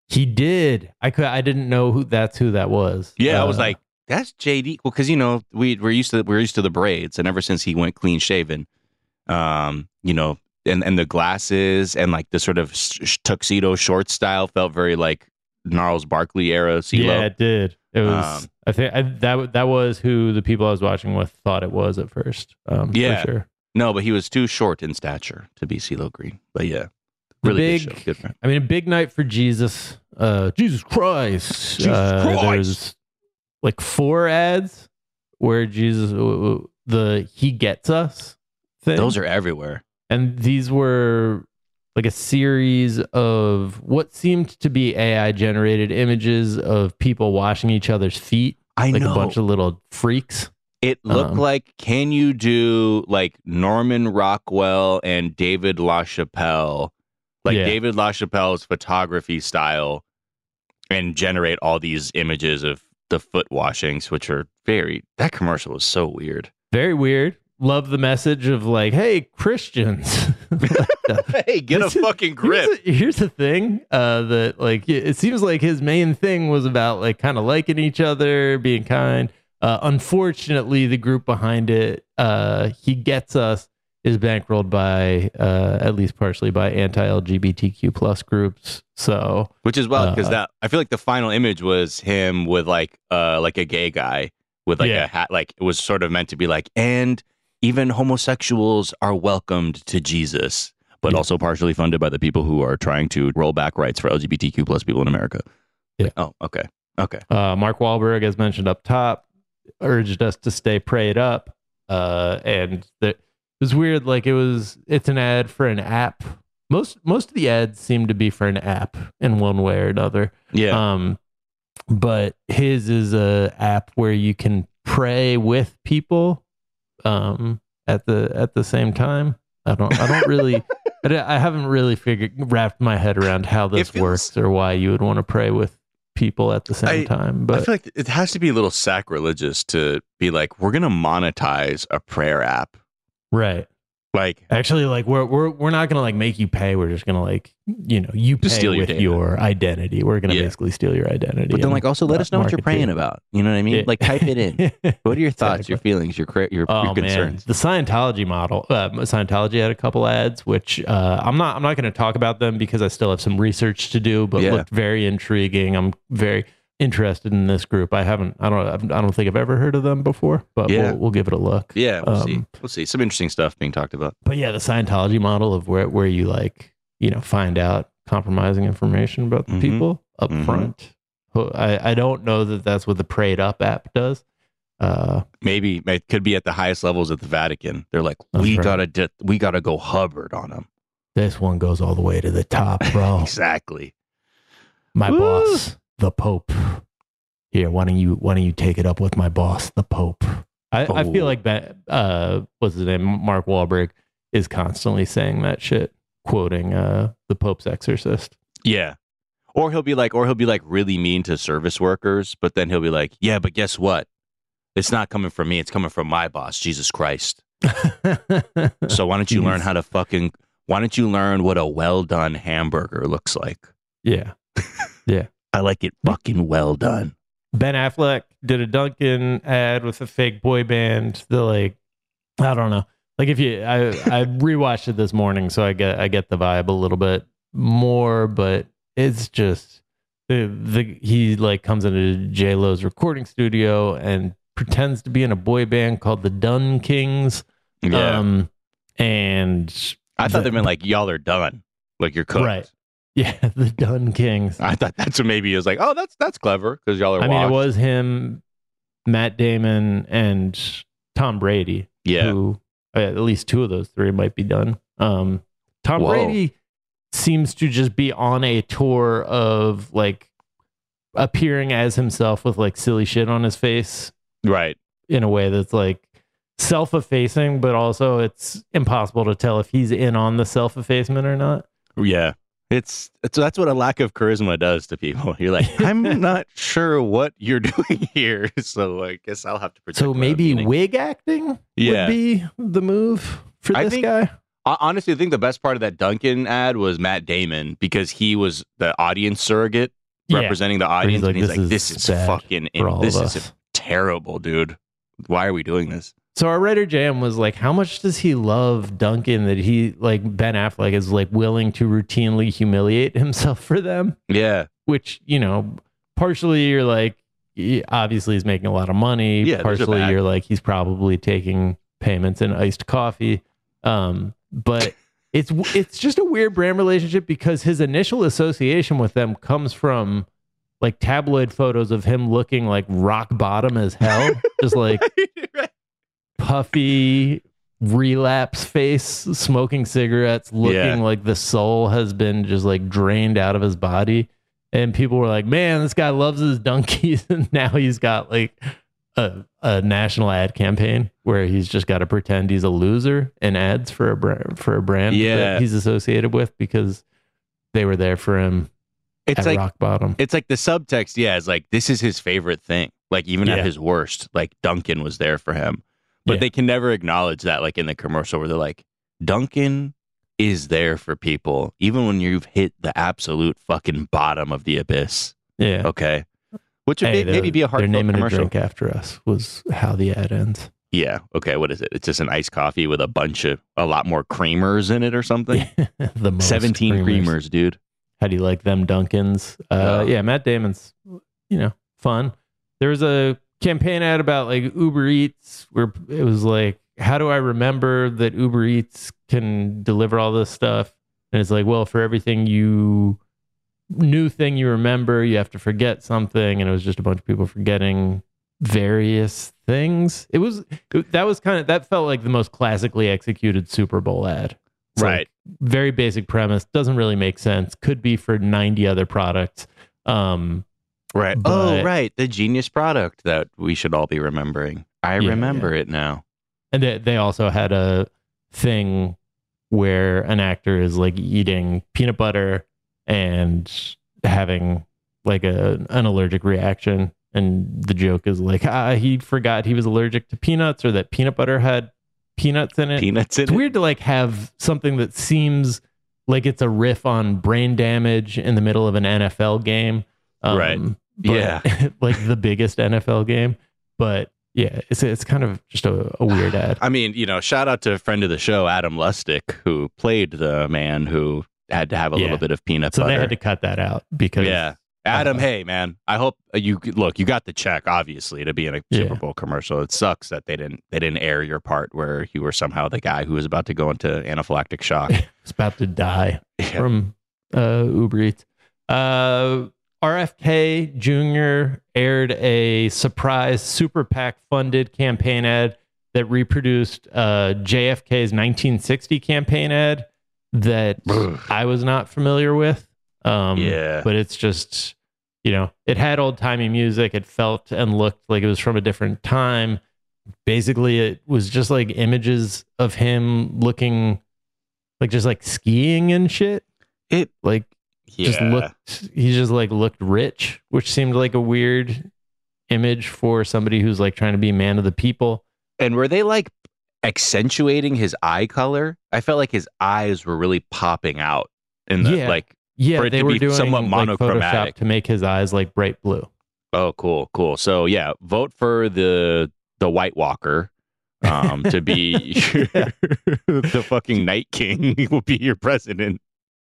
He did. I didn't know who that was. Yeah, I was like, that's JD. Well, because we're used to the braids, and ever since he went clean shaven, and the glasses and like the sort of tuxedo short style felt very like Gnarls Barkley era CeeLo. Yeah, it did. It was. I think that was who the people I was watching with thought it was at first. For sure. No, but he was too short in stature to be CeeLo Green. But yeah, really good show. Good friend. I mean, a big night for Jesus. Jesus Christ. There's like 4 ads where Jesus, the He Gets Us thing. Those are everywhere. And these were like a series of what seemed to be AI generated images of people washing each other's feet. I know. A bunch of little freaks. It looked like, can you do like Norman Rockwell and David LaChapelle, David LaChapelle's photography style and generate all these images of the foot washings, which are very, that commercial was so weird. Very weird. Love the message of like, hey, Christians. Hey, get a fucking grip. Here's the thing that like, it seems like his main thing was about like kind of liking each other, being kind. Unfortunately, the group behind it, He Gets Us, is bankrolled by, at least partially by anti-LGBTQ plus groups. So, which is wild because that I feel like the final image was him with like a gay guy with like a hat. Like it was sort of meant to be like, and even homosexuals are welcomed to Jesus, but also partially funded by the people who are trying to roll back rights for LGBTQ plus people in America. Yeah. Like, oh, okay. Okay. Mark Wahlberg, as mentioned up top, urged us to stay prayed up. And that. It was weird, like it's an ad for an app. Most of the ads seem to be for an app in one way or another. Yeah. But his is a app where you can pray with people at the same time. I don't really I haven't really wrapped my head around how this works or why you would want to pray with people at the same time. But I feel like it has to be a little sacrilegious to be like, we're gonna monetize a prayer app. Right. Like actually like we're not going to like make you pay. We're just going to like, you know, you pay steal with your identity. We're going to basically steal your identity. But then like also let us know what you're praying about. You know what I mean? Yeah. Like type it in. What are your thoughts, your feelings, your concerns? Man. The Scientology model, Scientology had a couple ads, which I'm not going to talk about them because I still have some research to do, but looked very intriguing. I'm very interested in this group. I don't think I've ever heard of them before, but we'll give it a look. Yeah, we'll see some interesting stuff being talked about. But yeah, the Scientology model of where you like, you know, find out compromising information about the people up front. I don't know that that's what the Prayed Up app does. Maybe it could be at the highest levels at the Vatican. They're like, we gotta go Hubbard on them. This one goes all the way to the top, bro. Exactly. My boss. The Pope. Here, why don't you take it up with my boss, the Pope? I feel like that what's his name? Mark Wahlberg is constantly saying that shit, quoting the Pope's Exorcist. Yeah. Or he'll be like really mean to service workers, but then he'll be like, yeah, but guess what? It's not coming from me, it's coming from my boss, Jesus Christ. So why don't you learn what a well done hamburger looks like? Yeah. Yeah. I like it fucking well done. Ben Affleck did a Dunkin ad with a fake boy band. The like, I don't know. Like if you, I rewatched it this morning, so I get the vibe a little bit more. But it's just he like comes into J-Lo's recording studio and pretends to be in a boy band called the Dunkings. Yeah. And I thought they meant like y'all are done, like you're cooked. Right. Yeah, the Dunkings. I thought that's what maybe it was like, oh, that's clever because y'all are washed. I mean, it was him, Matt Damon, and Tom Brady. Yeah. Who, at least two of those three might be done. Tom Brady seems to just be on a tour of like appearing as himself with like silly shit on his face. Right. In a way that's like self-effacing, but also it's impossible to tell if he's in on the self-effacement or not. Yeah. It's that's what a lack of charisma does to people. You're like, I'm not sure what you're doing here, so I guess I'll have to protect. So maybe wig acting would be the move for this guy. Honestly, I think the best part of that Dunkin ad was Matt Damon because he was the audience surrogate representing the audience, and this is terrible, dude. Why are we doing this? So our writer Jam was like, how much does he love Dunkin that he like Ben Affleck is like willing to routinely humiliate himself for them? Yeah. Which, you know, partially you're like, obviously he's making a lot of money. Yeah, partially you're like, he's probably taking payments in iced coffee. But it's just a weird brand relationship because his initial association with them comes from like tabloid photos of him looking like rock bottom as hell. Just like right. Puffy relapse face, smoking cigarettes, looking like the soul has been just like drained out of his body. And people were like, man, this guy loves his Dunkies. And now he's got like a national ad campaign where he's just got to pretend he's a loser in ads for a brand that he's associated with because they were there for him It's at like rock bottom. It's like the subtext. Yeah, it's like this is his favorite thing. Like even at his worst, like Dunkin was there for him, but they can never acknowledge that. Like in the commercial where they're like, Dunkin is there for people, even when you've hit the absolute fucking bottom of the abyss. Yeah. Okay. Which would maybe be a hard commercial. Their name and a drink after us was how the ad ends. Yeah. Okay. What is it? It's just an iced coffee with a lot more creamers in it or something. The most 17 creamers, dude. How do you like them Dunkins? Yeah. Matt Damon's, fun. There was a campaign ad about like Uber Eats where it was like, how do I remember that Uber Eats can deliver all this stuff? And it's like, well, for everything new thing you remember, you have to forget something. And it was just a bunch of people forgetting various things. That felt like the most classically executed Super Bowl ad. It's right. Like very basic premise. Doesn't really make sense. Could be for 90 other products. Right. But, the genius product that we should all be remembering. I remember it now. And they also had a thing where an actor is like eating peanut butter and having like an allergic reaction. And the joke is like, he forgot he was allergic to peanuts or that peanut butter had peanuts in it. It's weird to like have something that seems like it's a riff on brain damage in the middle of an NFL game. Right. Yeah. Like the biggest NFL game. But yeah, it's kind of just a weird ad. I mean, shout out to a friend of the show, Adam Lustick, who played the man who had to have a little bit of peanut butter. So they had to cut that out because... Yeah. Adam, hey, man, I hope you got the check, obviously, to be in a Super Bowl commercial. It sucks that they didn't air your part where you were somehow the guy who was about to go into anaphylactic shock. He's about to die from Uber Eats. RFK Jr. aired a surprise Super PAC funded campaign ad that reproduced JFK's 1960 campaign ad that I was not familiar with. But it's just, it had old timey music. It felt and looked like it was from a different time. Basically, it was just like images of him looking like just like skiing and shit. He just looked rich, which seemed like a weird image for somebody who's like trying to be man of the people. And were they like accentuating his eye color? I felt like his eyes were really popping out in the they were doing somewhat monochromatic Photoshop to make his eyes like bright blue. Oh, cool. So yeah, vote for the White Walker to be the fucking Night King. He will be your president.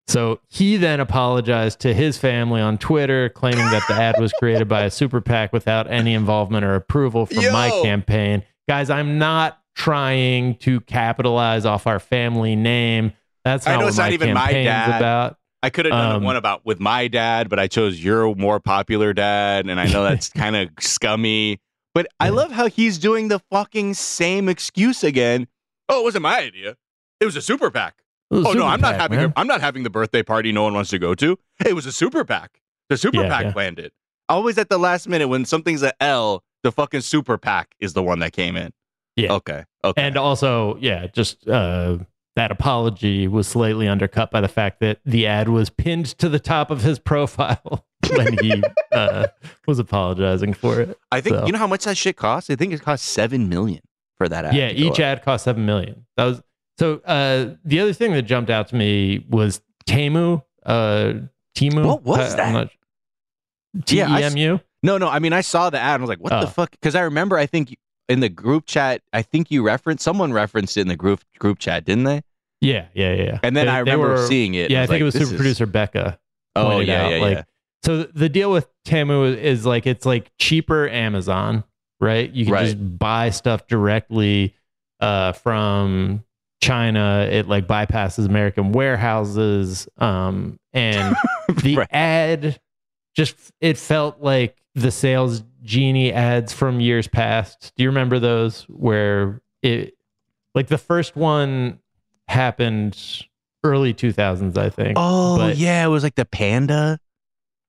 So he then apologized to his family on Twitter, claiming that the ad was created by a super PAC without any involvement or approval from my campaign. Guys, I'm not trying to capitalize off our family name. That's not what my campaign's about. I could have done one with my dad, but I chose your more popular dad, and I know that's kind of scummy. But I love how he's doing the fucking same excuse again. Oh, it wasn't my idea. It was a super PAC. I'm not having the birthday party no one wants to go to. It was a super PAC. The super PAC planned it. Always at the last minute when something's an L, the fucking super PAC is the one that came in. Yeah. Okay. And also, that apology was slightly undercut by the fact that the ad was pinned to the top of his profile when he was apologizing for it. I think, you know how much that shit costs? I think it cost $7 million for that ad. Yeah, each ad cost $7 million. That was... So the other thing that jumped out to me was Temu. What was that? T-E-M-U? No. I mean, I saw the ad and I was like, what the fuck? Because I remember, I think in the group chat, someone referenced it in the group chat, didn't they? Yeah. And then I remember seeing it. Yeah, I think it was super producer Becca. Oh, yeah. So the deal with Temu is like, it's like cheaper Amazon, right? You can just buy stuff directly from China. It like bypasses American warehouses, and the ad it felt like the sales genie ads from years past. Do you remember those where it like the first one happened early 2000s, I think. Oh, but yeah, it was like the Panda.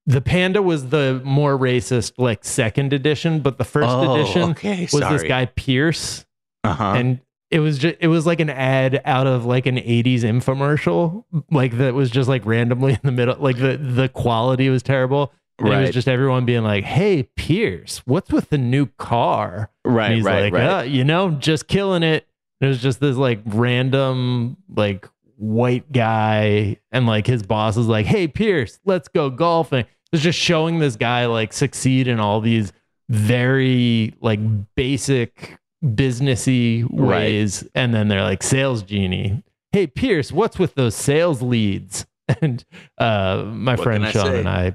The Panda was the more racist like second edition, but the first edition was this guy Pierce. Uh-huh. And It was just, it was like an ad out of like an 80s infomercial, like that was just like randomly in the middle. Like the quality was terrible. Right. It was just everyone being like, "Hey, Pierce, what's with the new car?" Right. And he's right, like, right. You know, just killing it. And it was just this like random, like white guy. And like his boss is like, "Hey, Pierce, let's go golfing." It was just showing this guy like succeed in all these very like basic businessy ways. Right. And then they're like, "Sales genie. Hey, Pierce, what's with those sales leads?" And my friend Sean and I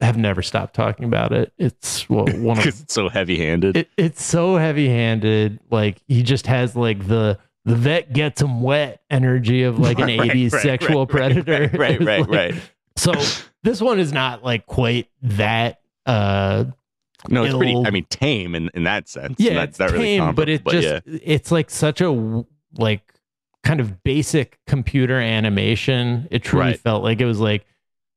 have never stopped talking about it. It's one of, it's so heavy-handed. It's so heavy-handed. Like he just has like the vet gets him wet energy of like an 80s sexual predator. Right. So this one is not like quite that. No, it's pretty. I mean, tame in that sense. Yeah, that's not really tame, but it just it's like such a like kind of basic computer animation. It truly felt like it was like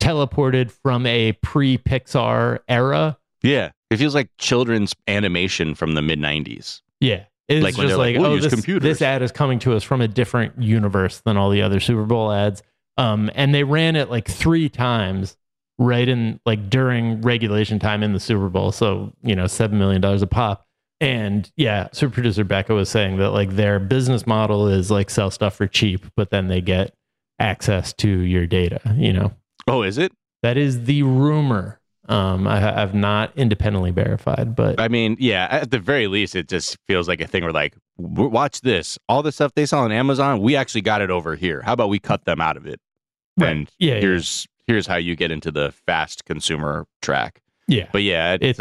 teleported from a pre-Pixar era. Yeah, it feels like children's animation from the mid '90s. Yeah, it's like just like oh, this ad is coming to us from a different universe than all the other Super Bowl ads. And they ran it like 3 times. Right in like during regulation time in the Super Bowl, so you know $7 million a pop, and yeah, super producer Becca was saying that like their business model is like sell stuff for cheap, but then they get access to your data. You know, oh, is it? That is the rumor. I've not independently verified, but I mean, yeah, at the very least, it just feels like a thing where like, watch this, all the stuff they sell on Amazon, we actually got it over here. How about we cut them out of it? Right. And yeah, here's. Here's how you get into the fast consumer track. Yeah. But yeah, it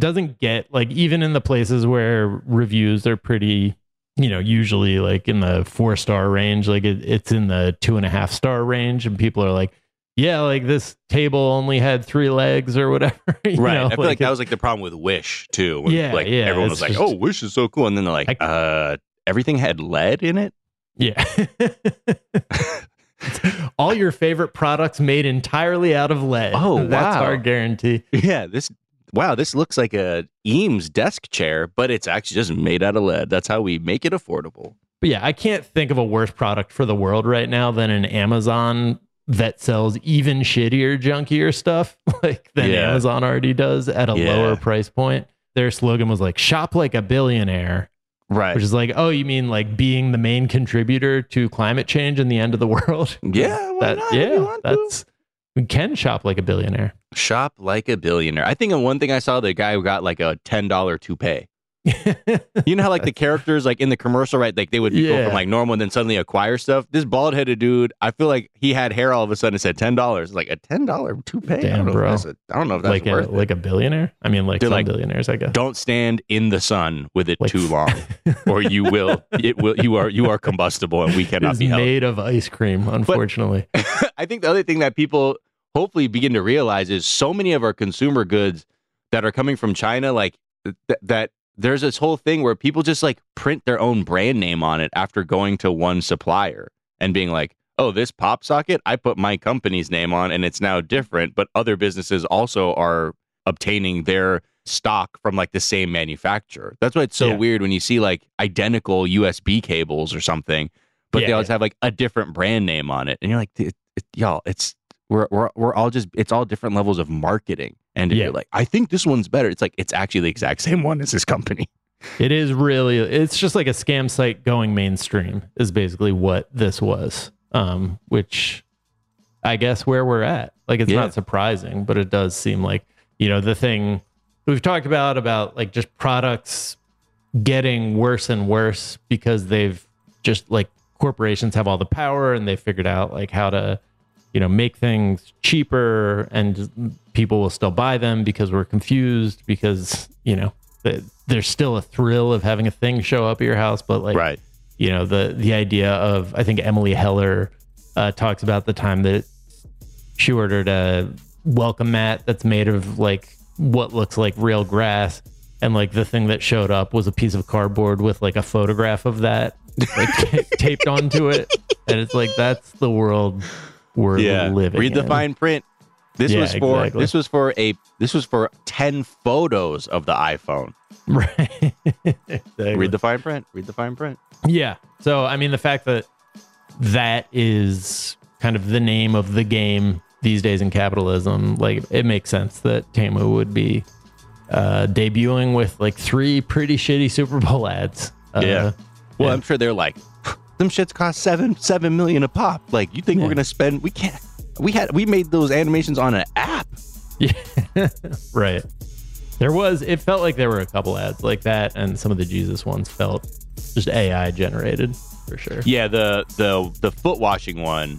doesn't get like even in the places where reviews are pretty, you know, usually like in the 4-star range, like it's in the 2.5-star range. And people are like, yeah, like this table only had 3 legs or whatever. Right. Know? I feel like that was like the problem with Wish too. Yeah. Everyone was like, oh, Wish is so cool. And then they're like, everything had lead in it. Yeah. All your favorite products made entirely out of lead. Oh, wow. That's our guarantee. Yeah, this looks like a Eames desk chair, but it's actually just made out of lead. That's how we make it affordable. But yeah, I can't think of a worse product for the world right now than an Amazon that sells even shittier, junkier stuff like than Amazon already does at a lower price point. Their slogan was like, "Shop like a billionaire." Right. Which is like, oh, you mean like being the main contributor to climate change and the end of the world? Yeah. We can shop like a billionaire. Shop like a billionaire. I think in one thing I saw, the guy who got like a $10 toupee. You know how like the characters like in the commercial, right? Like they would go from like normal and then suddenly acquire stuff. This bald headed dude, I feel like he had hair all of a sudden. It said $10. It's like a $10 toupee. Damn, bro. I don't know if that's like worth it. Like a billionaire? I mean, like they're some like billionaires, I guess. Don't stand in the sun with it like, too long, or you are combustible and we cannot be helped. It's made of ice cream, unfortunately. But I think the other thing that people hopefully begin to realize is so many of our consumer goods that are coming from China, like that. There's this whole thing where people just like print their own brand name on it after going to one supplier and being like, oh, this pop socket, I put my company's name on and it's now different. But other businesses also are obtaining their stock from like the same manufacturer. That's why it's so weird when you see like identical USB cables or something, but they always have like a different brand name on it. And you're like, y'all, it's we're all just it's all different levels of marketing. And you're like, I think this one's better. It's like, it's actually the exact same one as this company. It is really, it's just like a scam site going mainstream is basically what this was, which I guess where we're at. Like, it's not surprising, but it does seem like, you know, the thing we've talked about like just products getting worse and worse because they've just like corporations have all the power and they figured out like how to, you know, make things cheaper and people will still buy them because we're confused because, you know, there's still a thrill of having a thing show up at your house. But like, you know, the idea of, I think Emily Heller talks about the time that she ordered a welcome mat that's made of like what looks like real grass. And like the thing that showed up was a piece of cardboard with like a photograph of that like taped onto it. And it's like, that's the world we're living. Read the fine print. This was for exactly. this was for 10 photos of the iPhone. Right. Exactly. Read the fine print. Yeah. So I mean, the fact that that is kind of the name of the game these days in capitalism, like it makes sense that Temu would be debuting with like 3 pretty shitty Super Bowl ads. Yeah. Well, I'm sure they're like, them shits cost $7 million a pop. Like, you think we're gonna spend? We can't. We made those animations on an app. Yeah. Right. There was, it felt like there were a couple ads like that, and some of the Jesus ones felt just AI generated for sure. Yeah, the foot washing one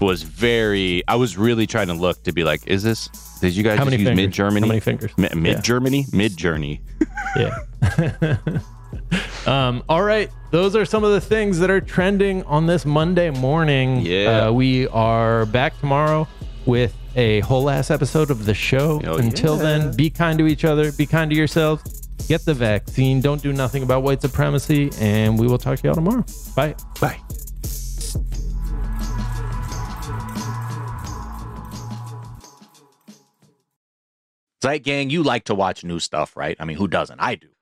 was very, I was really trying to look to be like, is this, did you guys just use Mid-Germany? How many fingers? Mid-Germany? Mid-Journey. Yeah. All right. Those are some of the things that are trending on this Monday morning. Yeah. We are back tomorrow with a whole ass episode of the show. Until then, be kind to each other. Be kind to yourselves. Get the vaccine. Don't do nothing about white supremacy. And we will talk to y'all tomorrow. Bye. Bye. Zeit gang, you like to watch new stuff, right? I mean, who doesn't? I do.